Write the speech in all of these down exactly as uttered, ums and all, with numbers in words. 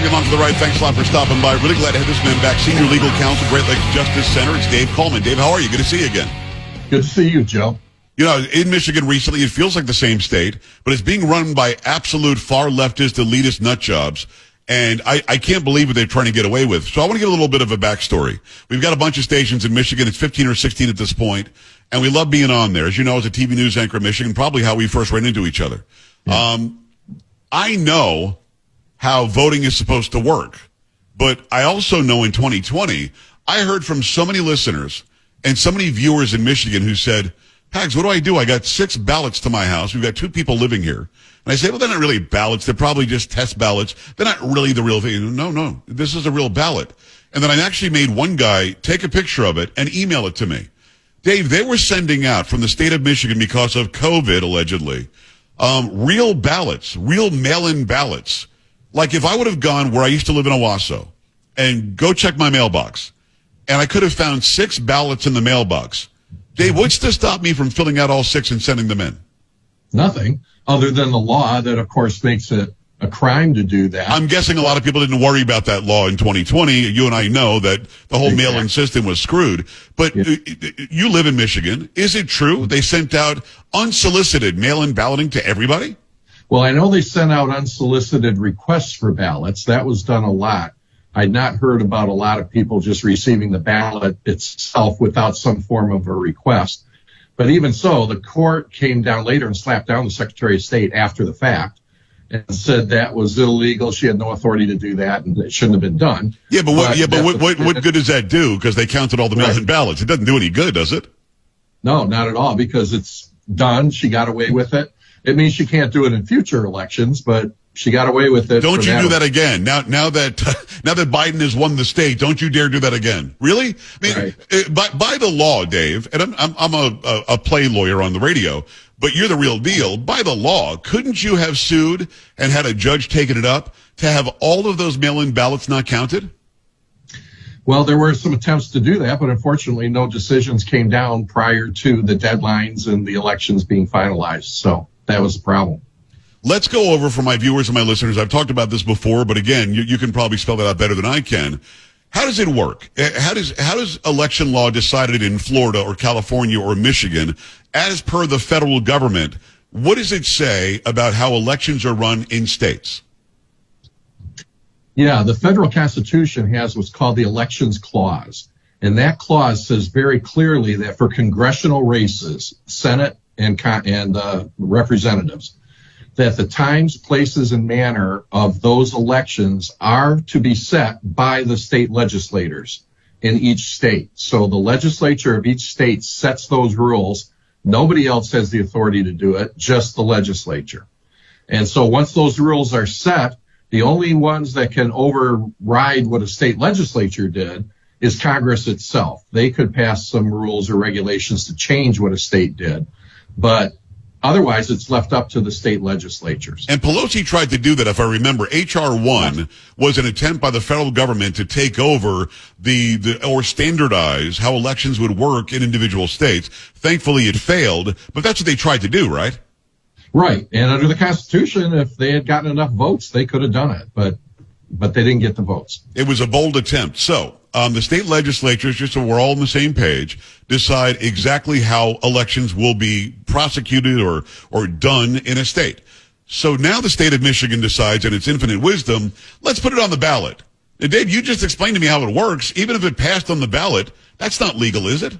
Manke along to the right. Thanks a lot for stopping by. Really glad to have this man back. Senior Legal Counsel, Great Lakes Justice Center. It's Dave Kallman. Dave, how are you? Good to see you again. Good to see you, Joe. You know, in Michigan recently, it feels like the same state, but it's being run by absolute far leftist, elitist nut jobs. And I, I can't believe what they're trying to get away with. So I want to get a little bit of a backstory. We've got a bunch of stations in Michigan. It's fifteen or sixteen at this point, and we love being on there. As you know, as a T V news anchor in Michigan, probably how we first ran into each other. Yeah. Um, I know how voting is supposed to work, but I also know in twenty twenty, I heard from so many listeners and so many viewers in Michigan who said, Pags, what do I do? I got six ballots to my house. We've got two people living here. And I say, well, they're not really ballots. They're probably just test ballots. They're not really the real thing. No, no, this is a real ballot. And then I actually made one guy take a picture of it and email it to me. Dave, they were sending out from the state of Michigan because of COVID, allegedly, um, real ballots, real mail-in ballots. Like if I would have gone where I used to live in Owasso and go check my mailbox, and I could have found six ballots in the mailbox, Dave, what's to stop me from filling out all six and sending them in? Nothing, other than the law that, of course, makes it a crime to do that. I'm guessing a lot of people didn't worry about that law in twenty twenty. You and I know that the whole exactly. mail-in system was screwed. But yeah. you live in Michigan. Is it true they sent out unsolicited mail-in balloting to everybody? Well, I know they sent out unsolicited requests for ballots. That was done a lot. I'd not heard about a lot of people just receiving the ballot itself without some form of a request. But even so, the court came down later and slapped down the Secretary of State after the fact and said that was illegal. She had no authority to do that, and it shouldn't have been done. Yeah, but what, but yeah, but what, what, what good does that do? Because they counted all the mail-in right. ballots. It doesn't do any good, does it? No, not at all, because it's done. She got away with it. It means she can't do it in future elections, but she got away with it. Don't you do that again. Now now that now that Biden has won the state, don't you dare do that again. Really? I mean, right. it, by, by the law, Dave, and I'm, I'm, I'm a, a play lawyer on the radio, but you're the real deal. By the law, couldn't you have sued and had a judge taken it up to have all of those mail-in ballots not counted? Well, there were some attempts to do that, but unfortunately no decisions came down prior to the deadlines and the elections being finalized. So that was the problem. Let's go over for my viewers and my listeners. I've talked about this before, but again, you, you can probably spell that out better than I can. How does it work? How does how does election law decided in Florida or California or Michigan, as per the federal government, what does it say about how elections are run in states? Yeah, the federal Constitution has what's called the Elections Clause, and that clause says very clearly that for congressional races, Senate and and uh, representatives, that the times, places, and manner of those elections are to be set by the state legislators in each state. So the legislature of each state sets those rules. Nobody else has the authority to do it, just the legislature. And so once those rules are set, the only ones that can override what a state legislature did is Congress itself. They could pass some rules or regulations to change what a state did, but otherwise, it's left up to the state legislatures. And Pelosi tried to do that, if I remember. H R one was an attempt by the federal government to take over the, the or standardize how elections would work in individual states. Thankfully, it failed, but that's what they tried to do, right? Right. And under the Constitution, if they had gotten enough votes, they could have done it, but but they didn't get the votes. It was a bold attempt. So um, the state legislatures, just so we're all on the same page, decide exactly how elections will be prosecuted or or done in a state. So now the state of Michigan decides, in its infinite wisdom, let's put it on the ballot. Now, Dave, you just explained to me how it works. Even if it passed on the ballot, that's not legal, is it?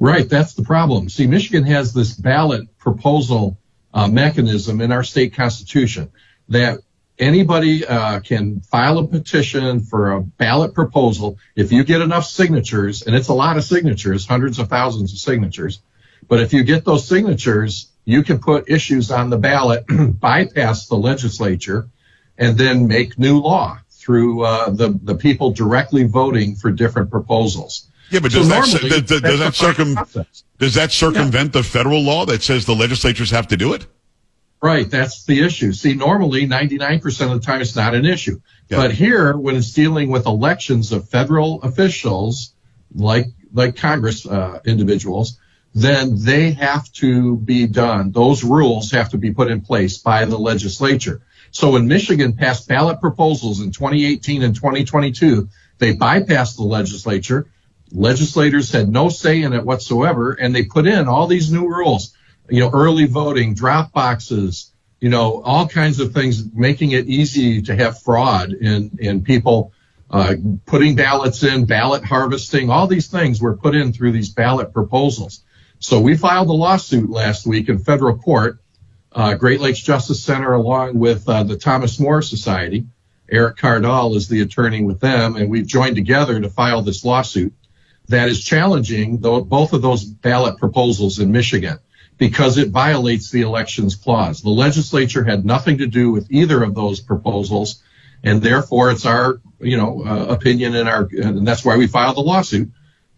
Right. That's the problem. See, Michigan has this ballot proposal uh, mechanism in our state constitution that anybody uh, can file a petition for a ballot proposal if you get enough signatures, and it's a lot of signatures, hundreds of thousands of signatures. But if you get those signatures, you can put issues on the ballot, bypass the legislature, and then make new law through uh, the, the people directly voting for different proposals. Yeah, but does that circumvent yeah. the federal law that says the legislatures have to do it? Right, that's the issue. See, normally ninety-nine percent of the time it's not an issue. Yeah. But here, when it's dealing with elections of federal officials, like like Congress uh, individuals, then they have to be done. Those rules have to be put in place by the legislature. So when Michigan passed ballot proposals in twenty eighteen and twenty twenty-two, they bypassed the legislature. Legislators had no say in it whatsoever, and they put in all these new rules, you know, early voting, drop boxes, you know, all kinds of things, making it easy to have fraud in, in people uh, putting ballots in, ballot harvesting. All these things were put in through these ballot proposals. So we filed a lawsuit last week in federal court, uh, Great Lakes Justice Center, along with uh, the Thomas More Society. Eric Cardall is the attorney with them, and we've joined together to file this lawsuit that is challenging the, both of those ballot proposals in Michigan because it violates the elections clause. The legislature had nothing to do with either of those proposals, and therefore it's our, you know, uh, opinion in our, and that's why we filed the lawsuit,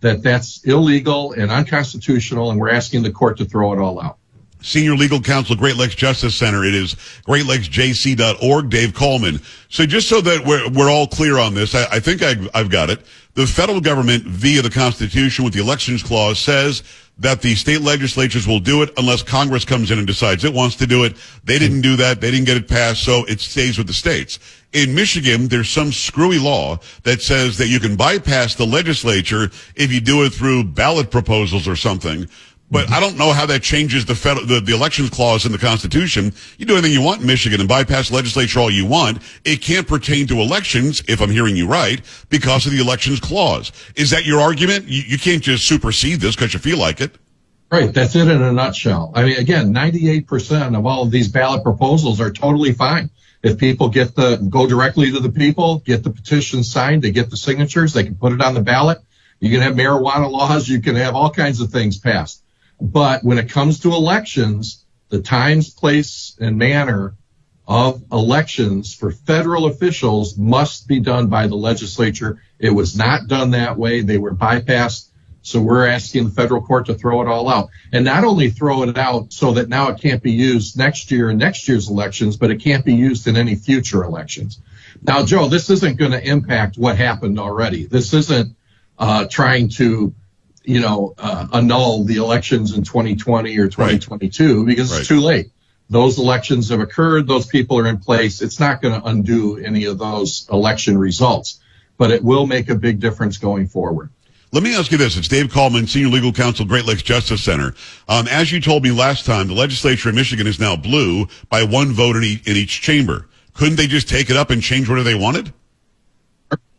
that that's illegal and unconstitutional, and we're asking the court to throw it all out. Senior Legal Counsel, Great Lakes Justice Center. It is great lakes j c dot org, Dave Kallman. So just so that we're, we're all clear on this, I, I think I, I've got it. The federal government, via the Constitution with the Elections Clause, says that the state legislatures will do it unless Congress comes in and decides it wants to do it. They didn't do that. They didn't get it passed, so it stays with the states. In Michigan, there's some screwy law that says that you can bypass the legislature if you do it through ballot proposals or something. But I don't know how that changes the, federal, the the elections clause in the Constitution. You do anything you want in Michigan and bypass legislature all you want. It can't pertain to elections, if I'm hearing you right, because of the elections clause. Is that your argument? You, you can't just supersede this because you feel like it. Right. That's it in a nutshell. I mean, again, ninety-eight percent of all of these ballot proposals are totally fine. If people get the go directly to the people, get the petition signed, they get the signatures, they can put it on the ballot. You can have marijuana laws. You can have all kinds of things passed. But when it comes to elections, the times, place, and manner of elections for federal officials must be done by the legislature. It was not done that way. They were bypassed. So we're asking the federal court to throw it all out. And not only throw it out so that now it can't be used next year in next year's elections, but it can't be used in any future elections. Now, Joe, this isn't going to impact what happened already. This isn't uh, trying to you know, uh, annul the elections in twenty twenty or twenty twenty-two, right, because right. It's too late. Those elections have occurred. Those people are in place. It's not going to undo any of those election results, but it will make a big difference going forward. Let me ask you this. It's Dave Kallman, Senior Legal Counsel, Great Lakes Justice Center. Um, as you told me last time, the legislature in Michigan is now blue by one vote in each, in each chamber. Couldn't they just take it up and change whatever they wanted?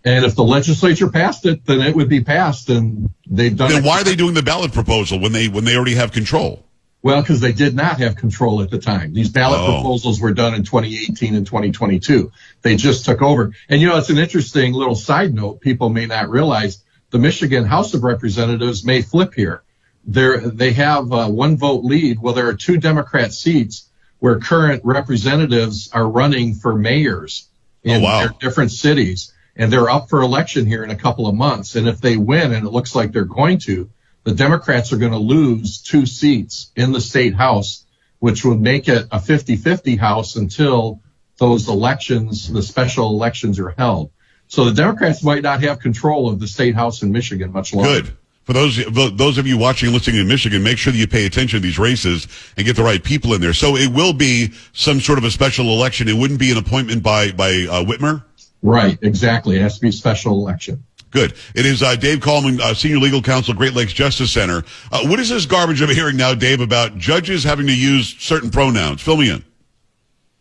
And if the legislature passed it, then it would be passed, and they've done it. Then why are they doing the ballot proposal when they when they already have control? Well, because they did not have control at the time. These ballot oh. proposals were done in twenty eighteen and twenty twenty-two. They just took over. And, you know, it's an interesting little side note. People may not realize the Michigan House of Representatives may flip here. They're, they have a one-vote lead. Well, there are two Democrat seats where current representatives are running for mayors in oh, wow. their different cities. And they're up for election here in a couple of months. And if they win, and it looks like they're going to, the Democrats are going to lose two seats in the state house, which would make it a fifty-fifty house until those elections, the special elections, are held. So the Democrats might not have control of the state house in Michigan much longer. Good. For those those of you watching and listening in Michigan, make sure that you pay attention to these races and get the right people in there. So it will be some sort of a special election. It wouldn't be an appointment by, by uh, Whitmer? Right, exactly. It has to be a special election. Good. It is uh, Dave Kallman, uh, Senior Legal Counsel, Great Lakes Justice Center. Uh, what is this garbage I'm hearing now, Dave, about judges having to use certain pronouns? Fill me in.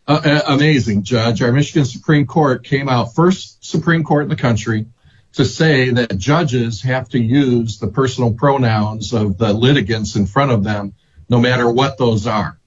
Uh, amazing, Judge. Our Michigan Supreme Court came out, first Supreme Court in the country, to say that judges have to use the personal pronouns of the litigants in front of them, no matter what those are.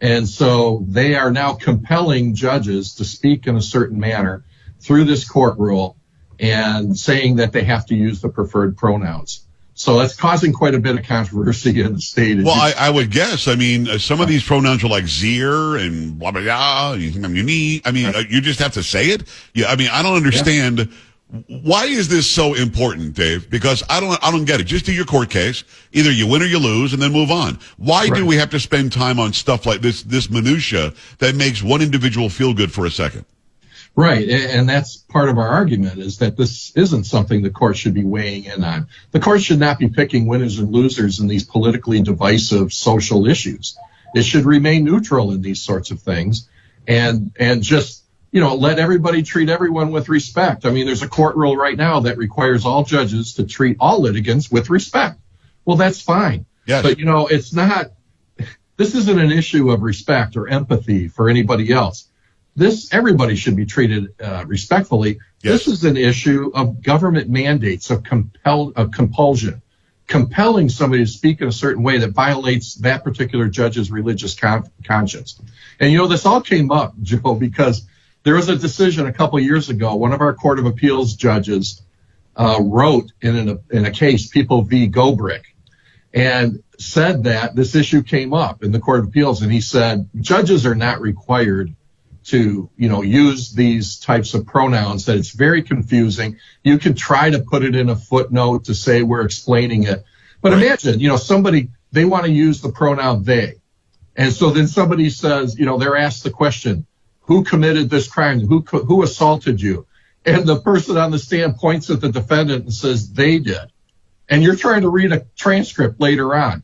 And so they are now compelling judges to speak in a certain manner through this court rule, and saying that they have to use the preferred pronouns. So that's causing quite a bit of controversy in the state. Well, I, I would guess. I mean, uh, some of these pronouns are like zir and blah, blah, blah. You think I'm unique. I mean, uh, you just have to say it. Yeah. I mean, I don't understand. Yeah. Why is this so important, Dave? Because I don't, I don't get it. Just do your court case. Either you win or you lose, and then move on. Why right. do we have to spend time on stuff like this, this minutia that makes one individual feel good for a second? Right. And that's part of our argument, is that this isn't something the court should be weighing in on. The court should not be picking winners and losers in these politically divisive social issues. It should remain neutral in these sorts of things and and just, you know, let everybody treat everyone with respect. I mean, there's a court rule right now that requires all judges to treat all litigants with respect. Well, that's fine. Yes. But, you know, it's not, this isn't an issue of respect or empathy for anybody else. This, everybody should be treated uh, respectfully. Yes. This is an issue of government mandates, of compelled, of compulsion, compelling somebody to speak in a certain way that violates that particular judge's religious con- conscience. And, you know, this all came up, Joe, because there was a decision a couple years ago. One of our Court of Appeals judges uh, wrote in, an, in a case, People v. Gobrick, and said that this issue came up in the Court of Appeals. And he said, judges are not required to, you know, use these types of pronouns, that it's very confusing. You could try to put it in a footnote to say we're explaining it. But right. Imagine, you know, somebody, they want to use the pronoun they. And so then somebody says, you know, they're asked the question, who committed this crime? Who who assaulted you? And the person on the stand points at the defendant and says, they did. And you're trying to read a transcript later on.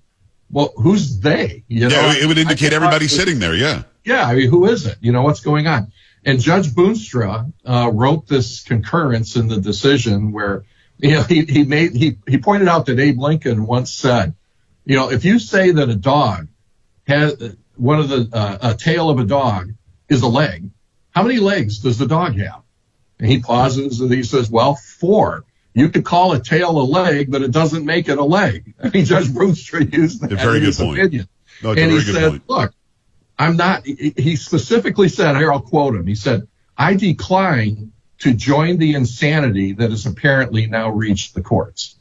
Well, who's they? You know, yeah, it would indicate everybody sitting there, yeah. Yeah, I mean, who is it? You know, what's going on? And Judge Boonstra uh, wrote this concurrence in the decision where, you know, he he made he he pointed out that Abe Lincoln once said, you know, if you say that a dog has one of the uh, a tail of a dog is a leg, how many legs does the dog have? And he pauses and he says, well, four. You could call a tail a leg, but it doesn't make it a leg. I mean, Judge Boonstra used that in his opinion. No, and he said, point. look, I'm not, he specifically said, here, I'll quote him. He said, I decline to join the insanity that has apparently now reached the courts.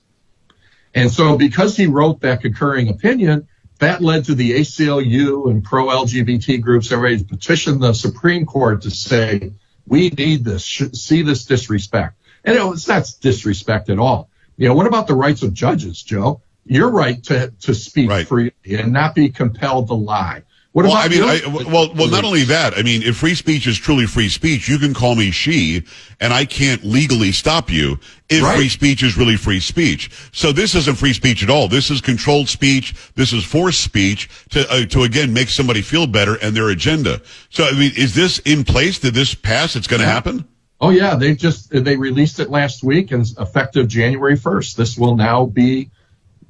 And so because he wrote that concurring opinion, that led to the A C L U and pro-L G B T groups, everybody petitioned the Supreme Court to say, we need this, see this disrespect. And it's not disrespect at all. You know, what about the rights of judges, Joe? Your right to, to speak right. freely and not be compelled to lie. What well, I mean, I, well, well, not only that. I mean, if free speech is truly free speech, you can call me she, and I can't legally stop you if right. free speech is really free speech. So this isn't free speech at all. This is controlled speech. This is forced speech to, uh, to again, make somebody feel better and their agenda. So, I mean, is this in place? Did this pass? It's going to yeah. happen? Oh, yeah. They just they released it last week, and effective January first. This will now be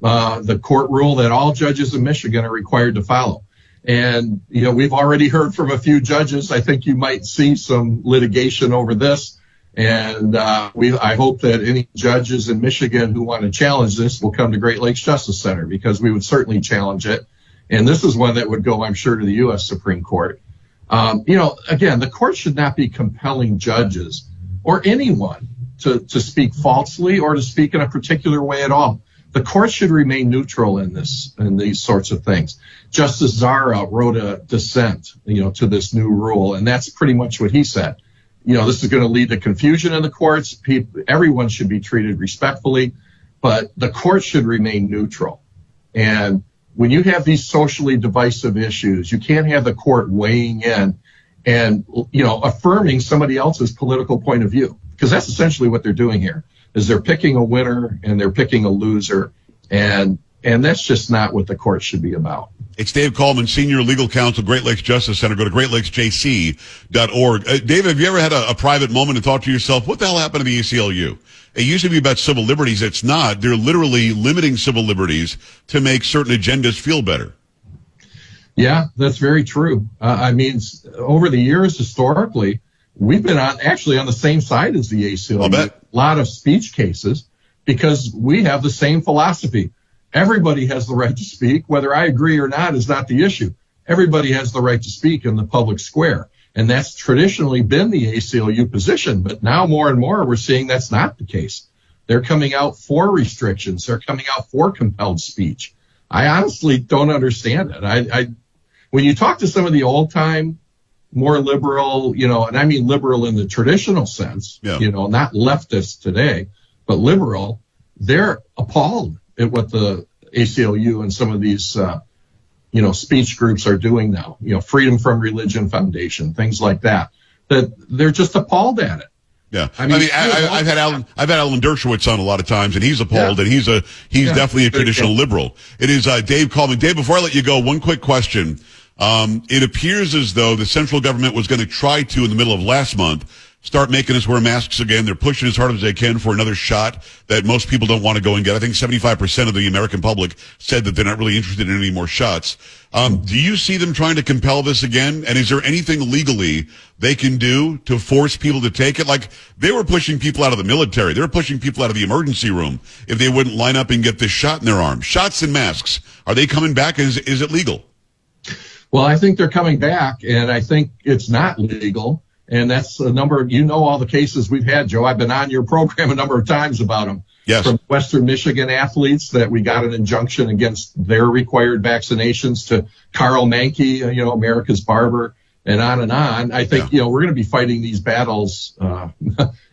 uh, the court rule that all judges in Michigan are required to follow. And, you know, we've already heard from a few judges. I think you might see some litigation over this. And uh, we, I hope that any judges in Michigan who want to challenge this will come to Great Lakes Justice Center, because we would certainly challenge it. And this is one that would go, I'm sure, to the U S Supreme Court. Um, you know, again, the court should not be compelling judges or anyone to, to speak falsely or to speak in a particular way at all. The court should remain neutral in this, in these sorts of things. Justice Zara wrote a dissent, you know, to this new rule, and that's pretty much what he said. You know, this is going to lead to confusion in the courts. People, everyone should be treated respectfully, but the court should remain neutral. And when you have these socially divisive issues, you can't have the court weighing in and, you know, affirming somebody else's political point of view, because that's essentially what they're doing here. Is they're picking a winner and they're picking a loser, and and that's just not what the court should be about. It's Dave Kallman, Senior Legal Counsel, Great Lakes Justice Center. Go to great lakes j c dot org. Uh, Dave, have you ever had a, a private moment and thought to yourself, what the hell happened to the A C L U? It used to be about civil liberties. It's not. They're literally limiting civil liberties to make certain agendas feel better. Yeah, that's very true. Uh, I mean, over the years, historically, we've been on actually on the same side as the A C L U. A lot of speech cases, because we have the same philosophy. Everybody has the right to speak. Whether I agree or not is not the issue. Everybody has the right to speak in the public square. And that's traditionally been the A C L U position. But now more and more we're seeing that's not the case. They're coming out for restrictions. They're coming out for compelled speech. I honestly don't understand it. I, I when you talk to some of the old time more liberal, you know, and I mean liberal in the traditional sense, yeah. you know, not leftist today, but liberal, they're appalled at what the A C L U and some of these, uh, you know, speech groups are doing now. You know, Freedom from Religion Foundation, things like that. that they're just appalled at it. Yeah, I mean, I mean I, I've had Alan, I've had Alan Dershowitz on a lot of times, and he's appalled, yeah. and he's a he's yeah. definitely a traditional liberal. It is uh, Dave Kallman. Dave, before I let you go, one quick question. Um, it appears as though the central government was going to try to, in the middle of last month, start making us wear masks again. They're pushing as hard as they can for another shot that most people don't want to go and get. I think seventy-five percent of the American public said that they're not really interested in any more shots. Um, do you see them trying to compel this again? And is there anything legally they can do to force people to take it? Like, they were pushing people out of the military. They were pushing people out of the emergency room if they wouldn't line up and get this shot in their arm. Shots and masks. Are they coming back? Is, is it legal? Well, I think they're coming back, and I think it's not legal. And that's a number, you know, all the cases we've had, Joe. I've been on your program a number of times about them. Yes. From Western Michigan athletes that we got an injunction against their required vaccinations, to Carl Manke, you know, America's barber, and on and on. I think, yeah. you know, we're going to be fighting these battles uh,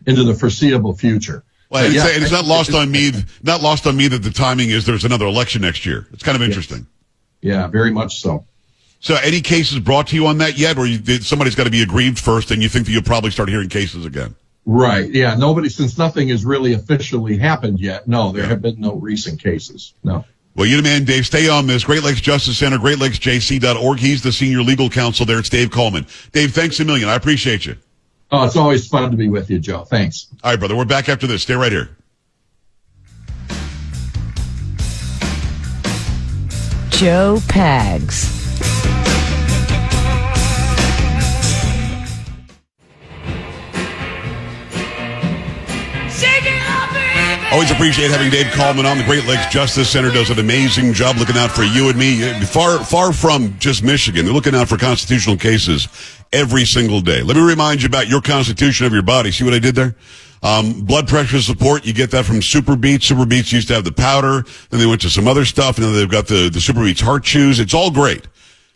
into the foreseeable future. Well, and, yeah, it's, and it's not lost on me, not lost on me that the timing is there's another election next year. It's kind of interesting. Yeah, yeah, very much so. So any cases brought to you on that yet, or you, somebody's got to be aggrieved first, and you think that you'll probably start hearing cases again? Right, yeah, nobody, since nothing has really officially happened yet, no, there yeah. have been no recent cases, no. Well, you the man, Dave, stay on this. Great Lakes Justice Center, great lakes j c dot org. He's the senior legal counsel there. It's Dave Kallman. Dave, thanks a million. I appreciate you. Oh, it's always fun to be with you, Joe. Thanks. All right, brother, we're back after this. Stay right here. Joe Pags. Always appreciate having Dave Kallman on. The Great Lakes Justice Center does an amazing job looking out for you and me. Far, far from just Michigan, they're looking out for constitutional cases every single day. Let me remind you about your constitution of your body. See what I did there? Um, blood pressure support, you get that from Super Beats. Super Beats used to have the powder, then they went to some other stuff, and then they've got the, the Super Beats heart chews. It's all great,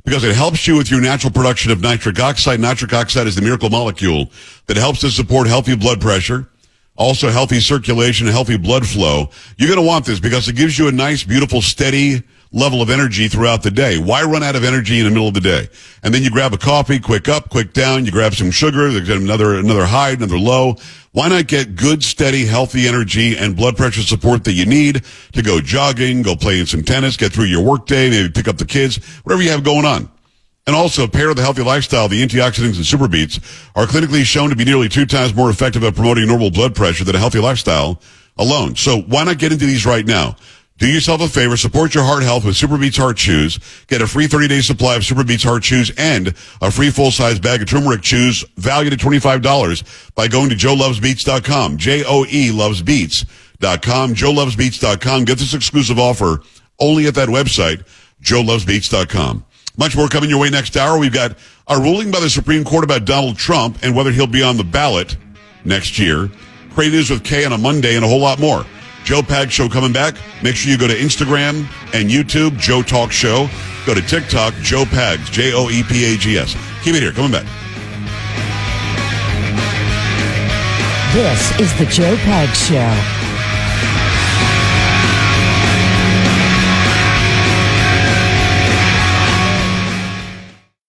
because it helps you with your natural production of nitric oxide. Nitric oxide is the miracle molecule that helps to support healthy blood pressure. Also, healthy circulation, healthy blood flow. You're going to want this because it gives you a nice, beautiful, steady level of energy throughout the day. Why run out of energy in the middle of the day? And then you grab a coffee, quick up, quick down. You grab some sugar, there's another another high, another low. Why not get good, steady, healthy energy and blood pressure support that you need to go jogging, go playing some tennis, get through your workday, maybe pick up the kids, whatever you have going on. And also, pair the healthy lifestyle, the antioxidants and Super Beats are clinically shown to be nearly two times more effective at promoting normal blood pressure than a healthy lifestyle alone. So why not get into these right now? Do yourself a favor, support your heart health with Super Beats Heart Chews. Get a free thirty-day supply of Super Beats Heart Chews and a free full-size bag of turmeric chews valued at twenty-five dollars by going to joe loves beats dot com. J O E loves beats dot com. joe loves beats dot com. Get this exclusive offer only at that website, joe loves beats dot com. Much more coming your way next hour. We've got a ruling by the Supreme Court about Donald Trump and whether he'll be on the ballot next year. Great News with Kay on a Monday, and a whole lot more. Joe Pags Show coming back. Make sure you go to Instagram and YouTube, Joe Talk Show. Go to TikTok, Joe Pags, J O E P A G S. Keep it here. Coming back. This is the Joe Pags Show.